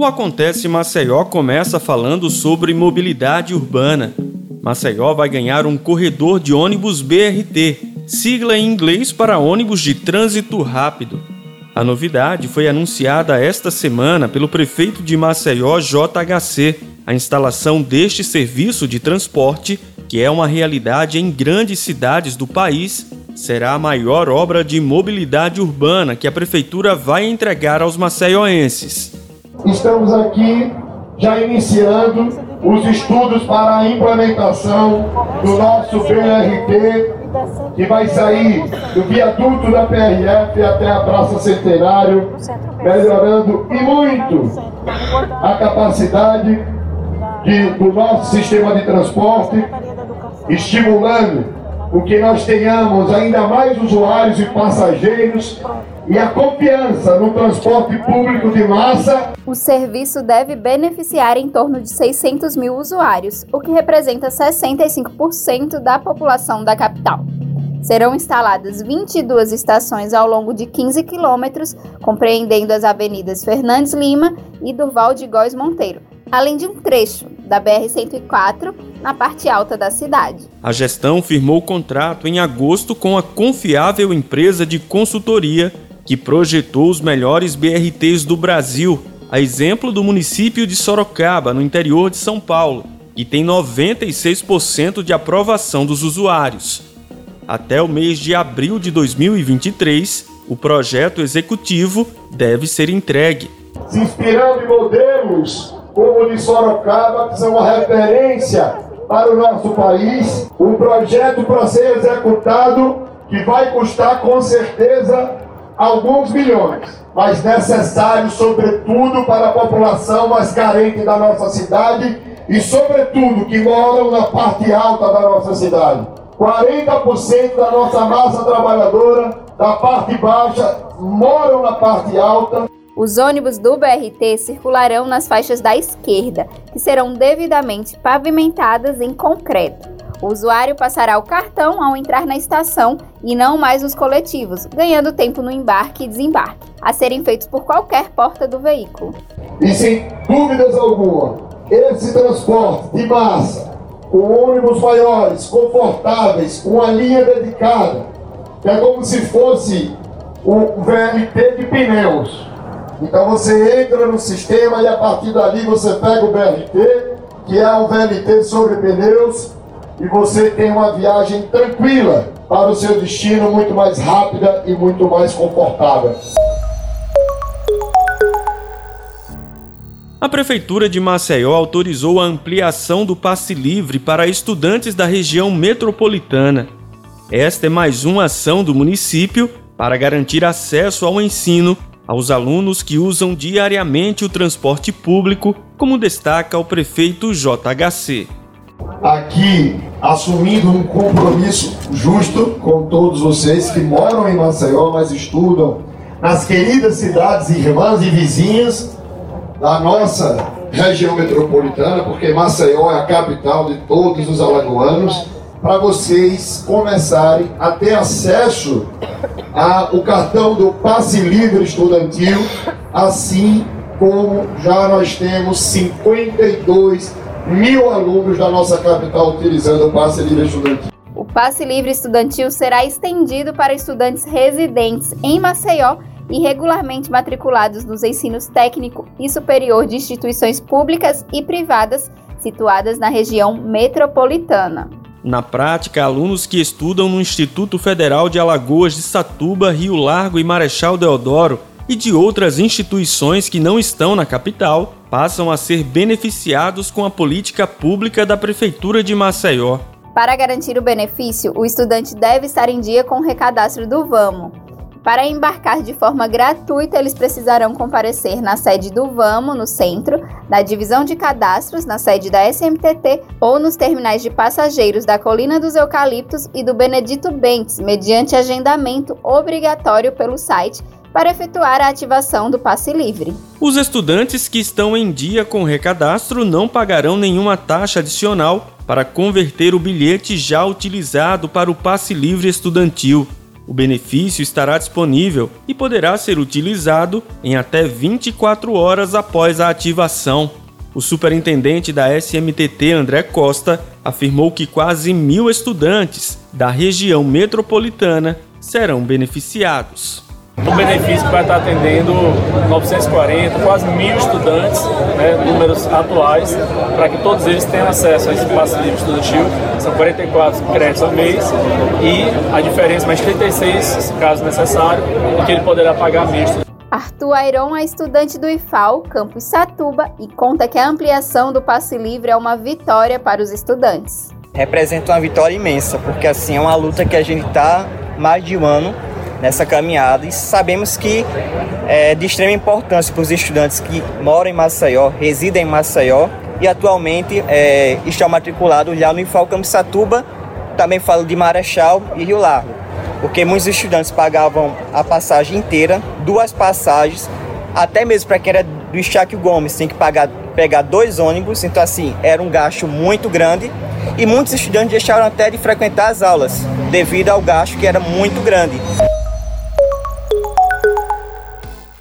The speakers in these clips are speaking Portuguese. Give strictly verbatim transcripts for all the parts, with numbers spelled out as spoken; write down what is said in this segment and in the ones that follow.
O Acontece Maceió começa falando sobre mobilidade urbana. Maceió vai ganhar um corredor de ônibus B R T, sigla em inglês para ônibus de trânsito rápido. A novidade foi anunciada esta semana pelo prefeito de Maceió, J H C. A instalação deste serviço de transporte, que é uma realidade em grandes cidades do país, será a maior obra de mobilidade urbana que a prefeitura vai entregar aos maceioenses. Estamos aqui já iniciando os estudos para a implementação do nosso B R T, que vai sair do viaduto da P R F até a Praça Centenário, melhorando e muito a capacidade de, do nosso sistema de transporte, estimulando o que nós tenhamos ainda mais usuários e passageiros e a confiança no transporte público de massa. O serviço deve beneficiar em torno de seiscentos mil usuários, o que representa sessenta e cinco por cento da população da capital. Serão instaladas vinte e duas estações ao longo de quinze quilômetros, compreendendo as avenidas Fernandes Lima e Durval de Góes Monteiro, além de um trecho da B R cento e quatro na parte alta da cidade. A gestão firmou o contrato em agosto com a confiável empresa de consultoria que projetou os melhores B R Ts do Brasil, a exemplo do município de Sorocaba, no interior de São Paulo, que tem noventa e seis por cento de aprovação dos usuários. Até o mês de abril de dois mil e vinte e três, o projeto executivo deve ser entregue. Se inspirando em modelos como o de Sorocaba, que são uma referência para o nosso país, um projeto para ser executado que vai custar com certeza alguns milhões, mas necessário sobretudo para a população mais carente da nossa cidade e sobretudo que moram na parte alta da nossa cidade. quarenta por cento da nossa massa trabalhadora da parte baixa moram na parte alta. Os ônibus do B R T circularão nas faixas da esquerda, que serão devidamente pavimentadas em concreto. O usuário passará o cartão ao entrar na estação e não mais nos coletivos, ganhando tempo no embarque e desembarque, a serem feitos por qualquer porta do veículo. E sem dúvidas alguma, esse transporte de massa, com ônibus maiores, confortáveis, com uma linha dedicada, é como se fosse um V L T de pneus. Então você entra no sistema e a partir dali você pega o B R T, que é um V L T sobre pneus, e você tem uma viagem tranquila para o seu destino, muito mais rápida e muito mais confortável. A Prefeitura de Maceió autorizou a ampliação do passe livre para estudantes da região metropolitana. Esta é mais uma ação do município para garantir acesso ao ensino aos alunos que usam diariamente o transporte público, como destaca o prefeito J H C. Aqui, assumindo um compromisso justo com todos vocês que moram em Maceió, mas estudam nas queridas cidades irmãs e vizinhas da nossa região metropolitana, porque Maceió é a capital de todos os alagoanos, para vocês começarem a ter acesso ao cartão do passe livre estudantil, assim como já nós temos cinquenta e dois mil alunos da nossa capital utilizando o passe livre estudantil. O passe livre estudantil será estendido para estudantes residentes em Maceió e regularmente matriculados nos ensinos técnico e superior de instituições públicas e privadas situadas na região metropolitana. Na prática, alunos que estudam no Instituto Federal de Alagoas de Satuba, Rio Largo e Marechal Deodoro e de outras instituições que não estão na capital passam a ser beneficiados com a política pública da Prefeitura de Maceió. Para garantir o benefício, o estudante deve estar em dia com o recadastro do Vamo. Para embarcar de forma gratuita, eles precisarão comparecer na sede do Vamo, no centro, na divisão de cadastros, na sede da S M T T ou nos terminais de passageiros da Colina dos Eucaliptos e do Benedito Bentes, mediante agendamento obrigatório pelo site, para efetuar a ativação do passe livre. Os estudantes que estão em dia com o recadastro não pagarão nenhuma taxa adicional para converter o bilhete já utilizado para o passe livre estudantil. O benefício estará disponível e poderá ser utilizado em até vinte e quatro horas após a ativação. O superintendente da S M T T, André Costa, afirmou que quase mil estudantes da região metropolitana serão beneficiados. O benefício vai estar atendendo novecentos e quarenta, quase mil estudantes, né, números atuais, para que todos eles tenham acesso a esse passe livre estudantil. São quarenta e quatro créditos ao mês e a diferença mais trinta e seis, caso necessário, que ele poderá pagar misto. Arthur Airon é estudante do I F A L, campus Satuba, e conta que a ampliação do passe livre é uma vitória para os estudantes. Representa uma vitória imensa, porque assim é uma luta que a gente está mais de um ano nessa caminhada e sabemos que é de extrema importância para os estudantes que moram em Maceió, residem em Maceió e atualmente é, estão matriculados já no I F A L Campus Satuba, também falo de Marechal e Rio Largo, porque muitos estudantes pagavam a passagem inteira, duas passagens, até mesmo para quem era do Estácio Gomes, tem que pagar, pegar dois ônibus, então assim, era um gasto muito grande e muitos estudantes deixaram até de frequentar as aulas, devido ao gasto que era muito grande.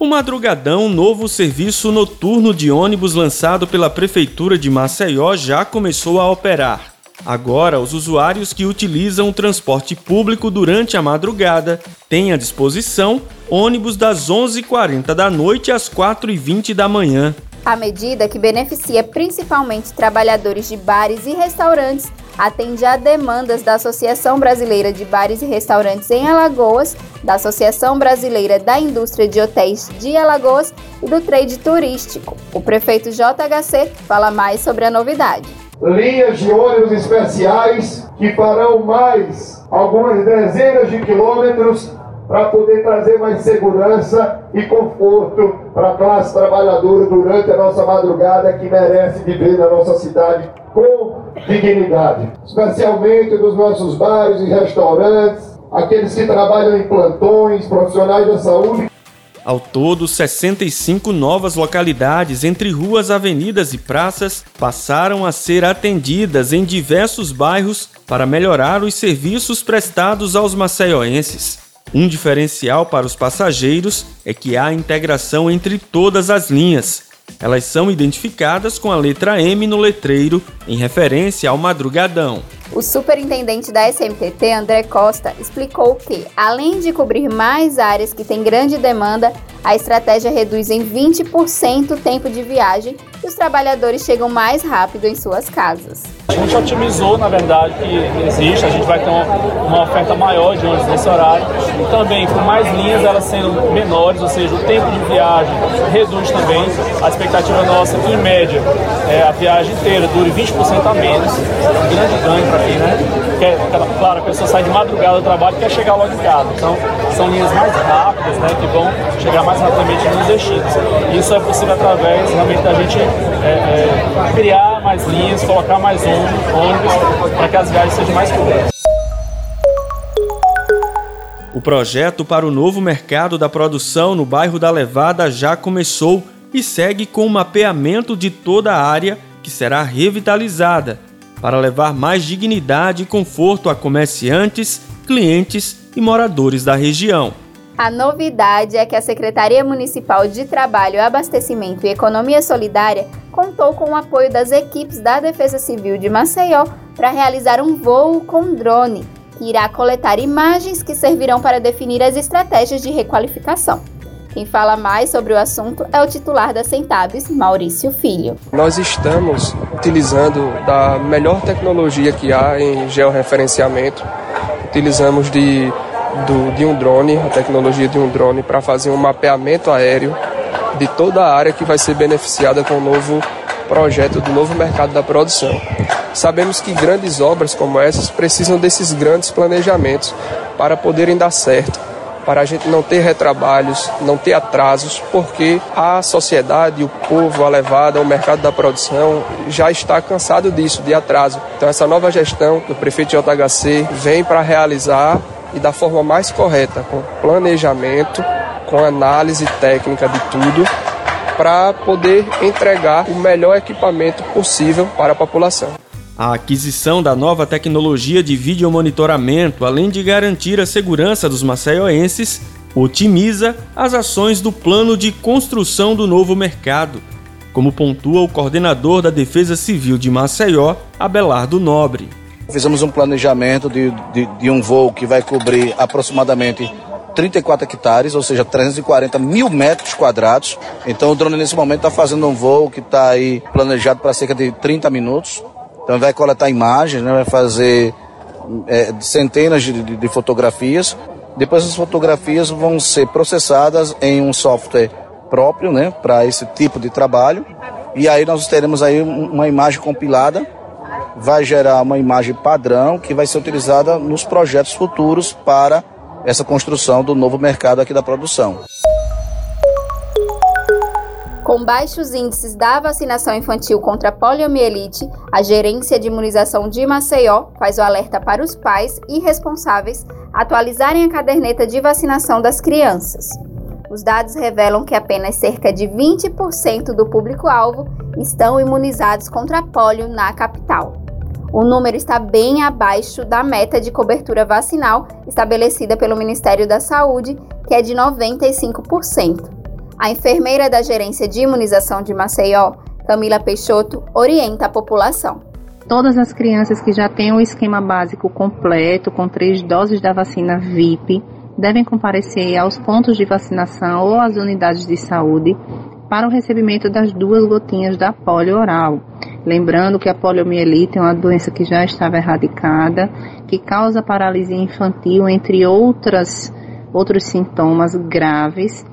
O Madrugadão, novo serviço noturno de ônibus lançado pela Prefeitura de Maceió, já começou a operar. Agora, os usuários que utilizam o transporte público durante a madrugada têm à disposição ônibus das onze e quarenta da noite às quatro e vinte da manhã. A medida, que beneficia principalmente trabalhadores de bares e restaurantes, atende a demandas da Associação Brasileira de Bares e Restaurantes em Alagoas, da Associação Brasileira da Indústria de Hotéis de Alagoas e do Trade Turístico. O prefeito J H C fala mais sobre a novidade. Linhas de ônibus especiais que farão mais algumas dezenas de quilômetros para poder trazer mais segurança e conforto para a classe trabalhadora durante a nossa madrugada, que merece viver na nossa cidade com dignidade, especialmente nos nossos bares e restaurantes, aqueles que trabalham em plantões, profissionais da saúde. Ao todo, sessenta e cinco novas localidades entre ruas, avenidas e praças passaram a ser atendidas em diversos bairros para melhorar os serviços prestados aos maceioenses. Um diferencial para os passageiros é que há integração entre todas as linhas. Elas são identificadas com a letra M no letreiro, em referência ao madrugadão. O superintendente da S M T T, André Costa, explicou que, além de cobrir mais áreas que têm grande demanda, a estratégia reduz em vinte por cento o tempo de viagem e os trabalhadores chegam mais rápido em suas casas. A gente otimizou, na verdade, que existe, a gente vai ter uma, uma oferta maior de ônibus nesse horário, e também com mais linhas elas sendo menores, ou seja, o tempo de viagem reduz também. A expectativa nossa é que, em média, é, a viagem inteira dure vinte por cento a menos, é um grande ganho para quem, né? Porque, claro, a pessoa sai de madrugada do trabalho e quer chegar logo em casa, então são linhas mais rápidas, né, que vão chegar mais rapidamente nos destinos. Isso é possível através, realmente, da gente É, é, criar mais linhas, colocar mais ônibus para que as viagens sejam mais seguras. O projeto para o novo mercado da produção no bairro da Levada já começou e segue com o mapeamento de toda a área que será revitalizada para levar mais dignidade e conforto a comerciantes, clientes e moradores da região. A novidade é que a Secretaria Municipal de Trabalho, Abastecimento e Economia Solidária contou com o apoio das equipes da Defesa Civil de Maceió para realizar um voo com drone, que irá coletar imagens que servirão para definir as estratégias de requalificação. Quem fala mais sobre o assunto é o titular da Centavis, Maurício Filho. Nós estamos utilizando da melhor tecnologia que há em georreferenciamento, utilizamos de... Do, de um drone, a tecnologia de um drone, para fazer um mapeamento aéreo de toda a área que vai ser beneficiada com o novo projeto do novo mercado da produção. Sabemos que grandes obras como essas precisam desses grandes planejamentos para poderem dar certo, para a gente não ter retrabalhos, não ter atrasos, porque a sociedade, o povo, a Levada, o mercado da produção já está cansado disso, de atraso. Então essa nova gestão do prefeito J H C vem para realizar e da forma mais correta, com planejamento, com análise técnica de tudo, para poder entregar o melhor equipamento possível para a população. A aquisição da nova tecnologia de videomonitoramento, além de garantir a segurança dos maceioenses, otimiza as ações do plano de construção do novo mercado, como pontua o coordenador da Defesa Civil de Maceió, Abelardo Nobre. Fizemos um planejamento de, de, de um voo que vai cobrir aproximadamente trinta e quatro hectares, ou seja, trezentos e quarenta mil metros quadrados. Então o drone nesse momento está fazendo um voo que está aí planejado para cerca de trinta minutos. Então vai coletar imagens, né? Vai fazer é, centenas de, de, de fotografias. Depois essas fotografias vão ser processadas em um software próprio, né? Para esse tipo de trabalho. E aí nós teremos aí uma imagem compilada. Vai gerar uma imagem padrão que vai ser utilizada nos projetos futuros para essa construção do novo mercado aqui da produção. Com baixos índices da vacinação infantil contra a poliomielite, a Gerência de Imunização de Maceió faz o alerta para os pais e responsáveis atualizarem a caderneta de vacinação das crianças. Os dados revelam que apenas cerca de vinte por cento do público-alvo estão imunizados contra a polio na capital. O número está bem abaixo da meta de cobertura vacinal estabelecida pelo Ministério da Saúde, que é de noventa e cinco por cento. A enfermeira da Gerência de Imunização de Maceió, Camila Peixoto, orienta a população. Todas as crianças que já têm o esquema básico completo, com três doses da vacina V I P, devem comparecer aos pontos de vacinação ou às unidades de saúde para o recebimento das duas gotinhas da polioral. Lembrando que a poliomielite é uma doença que já estava erradicada, que causa paralisia infantil, entre outras, outros sintomas graves,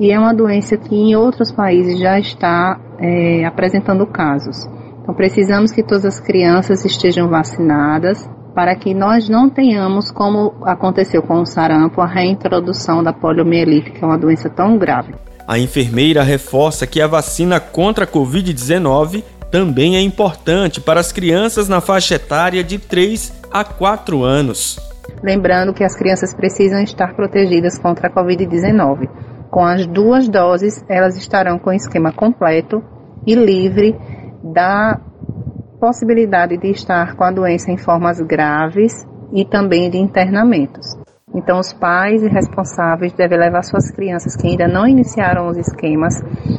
e é uma doença que em outros países já está é, apresentando casos. Então precisamos que todas as crianças estejam vacinadas para que nós não tenhamos, como aconteceu com o sarampo, a reintrodução da poliomielite, que é uma doença tão grave. A enfermeira reforça que a vacina contra a covid dezenove também é importante para as crianças na faixa etária de três a quatro anos. Lembrando que as crianças precisam estar protegidas contra a covid dezenove. Com as duas doses, elas estarão com o esquema completo e livre da possibilidade de estar com a doença em formas graves e também de internamentos. Então, os pais e responsáveis devem levar suas crianças que ainda não iniciaram os esquemas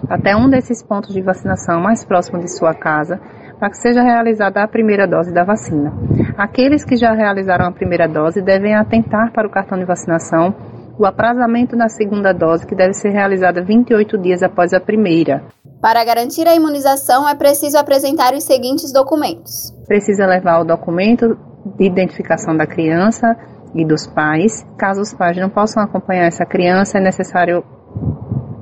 até um desses pontos de vacinação mais próximo de sua casa para que seja realizada a primeira dose da vacina. Aqueles que já realizaram a primeira dose devem atentar para o cartão de vacinação o aprazamento na segunda dose, que deve ser realizada vinte e oito dias após a primeira. Para garantir a imunização, é preciso apresentar os seguintes documentos. Precisa levar o documento de identificação da criança e dos pais. Caso os pais não possam acompanhar essa criança, é necessário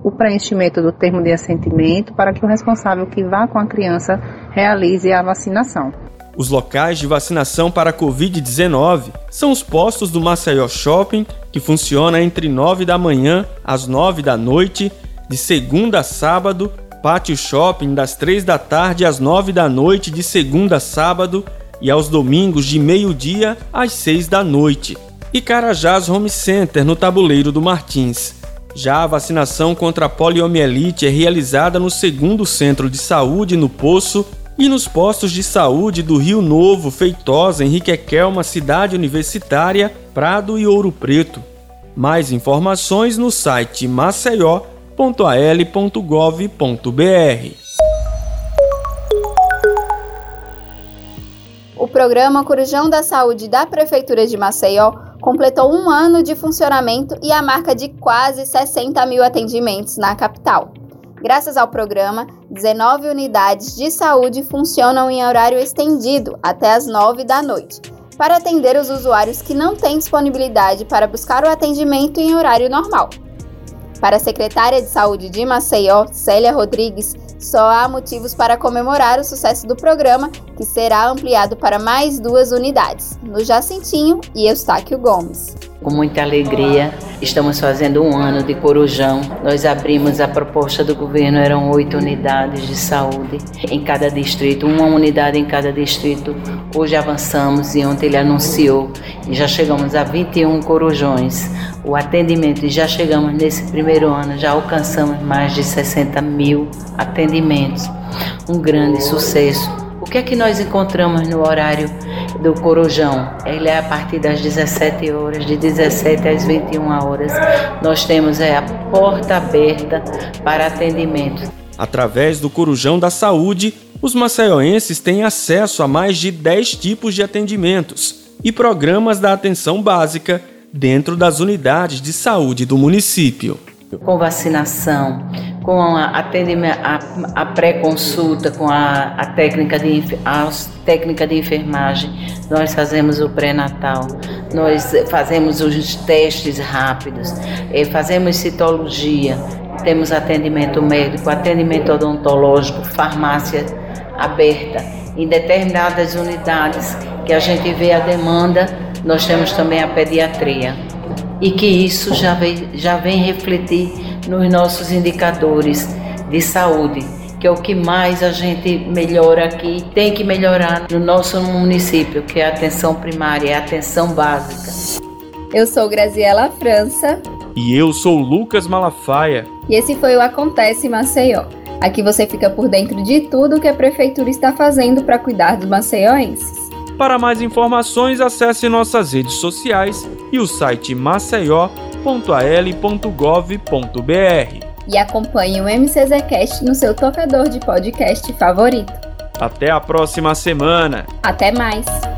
o preenchimento do termo de assentimento para que o responsável que vá com a criança realize a vacinação. Os locais de vacinação para a covid dezenove são os postos do Maceió Shopping, que funciona entre nove da manhã às nove da noite, de segunda a sábado, Patio Shopping das três da tarde às nove da noite, de segunda a sábado, e aos domingos de meio-dia às seis da noite, e Carajás Home Center, no Tabuleiro do Martins. Já a vacinação contra a poliomielite é realizada no segundo Centro de Saúde, no Poço, e nos postos de saúde do Rio Novo, Feitosa, Henrique Kelma, Cidade Universitária, Prado e Ouro Preto. Mais informações no site maceió ponto a l ponto gov ponto b r. O programa Corujão da Saúde da Prefeitura de Maceió completou um ano de funcionamento e a marca de quase sessenta mil atendimentos na capital. Graças ao programa, dezenove unidades de saúde funcionam em horário estendido até as nove da noite, para atender os usuários que não têm disponibilidade para buscar o atendimento em horário normal. Para a secretária de Saúde de Maceió, Célia Rodrigues, só há motivos para comemorar o sucesso do programa, que será ampliado para mais duas unidades, no Jacintinho e Estácio Gomes. Com muita alegria, estamos fazendo um ano de Corujão. Nós abrimos a proposta do governo, eram oito unidades de saúde em cada distrito, uma unidade em cada distrito. Hoje avançamos e ontem ele anunciou e já chegamos a vinte e um corujões. O atendimento, e já chegamos nesse primeiro ano, já alcançamos mais de sessenta mil atendimentos. Um grande sucesso. que é que nós encontramos no horário do Corujão? Ele é a partir das dezessete horas, de dezessete às vinte e uma horas. Nós temos a porta aberta para atendimento. Através do Corujão da Saúde, os maceioenses têm acesso a mais de dez tipos de atendimentos e programas da atenção básica dentro das unidades de saúde do município. Com vacinação, com a, a, a pré-consulta, com a, a, técnica de, a técnica de enfermagem, nós fazemos o pré-natal, nós fazemos os testes rápidos, fazemos citologia, temos atendimento médico, atendimento odontológico, farmácia aberta. Em determinadas unidades que a gente vê a demanda, nós temos também a pediatria. E que isso já vem, já vem refletir nos nossos indicadores de saúde, que é o que mais a gente melhora aqui, tem que melhorar no nosso município, que é a atenção primária, a atenção básica. Eu sou Graziela França. E eu sou Lucas Malafaia. E esse foi o Acontece Maceió. Aqui você fica por dentro de tudo que a Prefeitura está fazendo para cuidar dos maceioenses. Para mais informações, acesse nossas redes sociais e o site maceió ponto a l ponto gov ponto b r. E acompanhe o M C Z Cast no seu tocador de podcast favorito. Até a próxima semana! Até mais!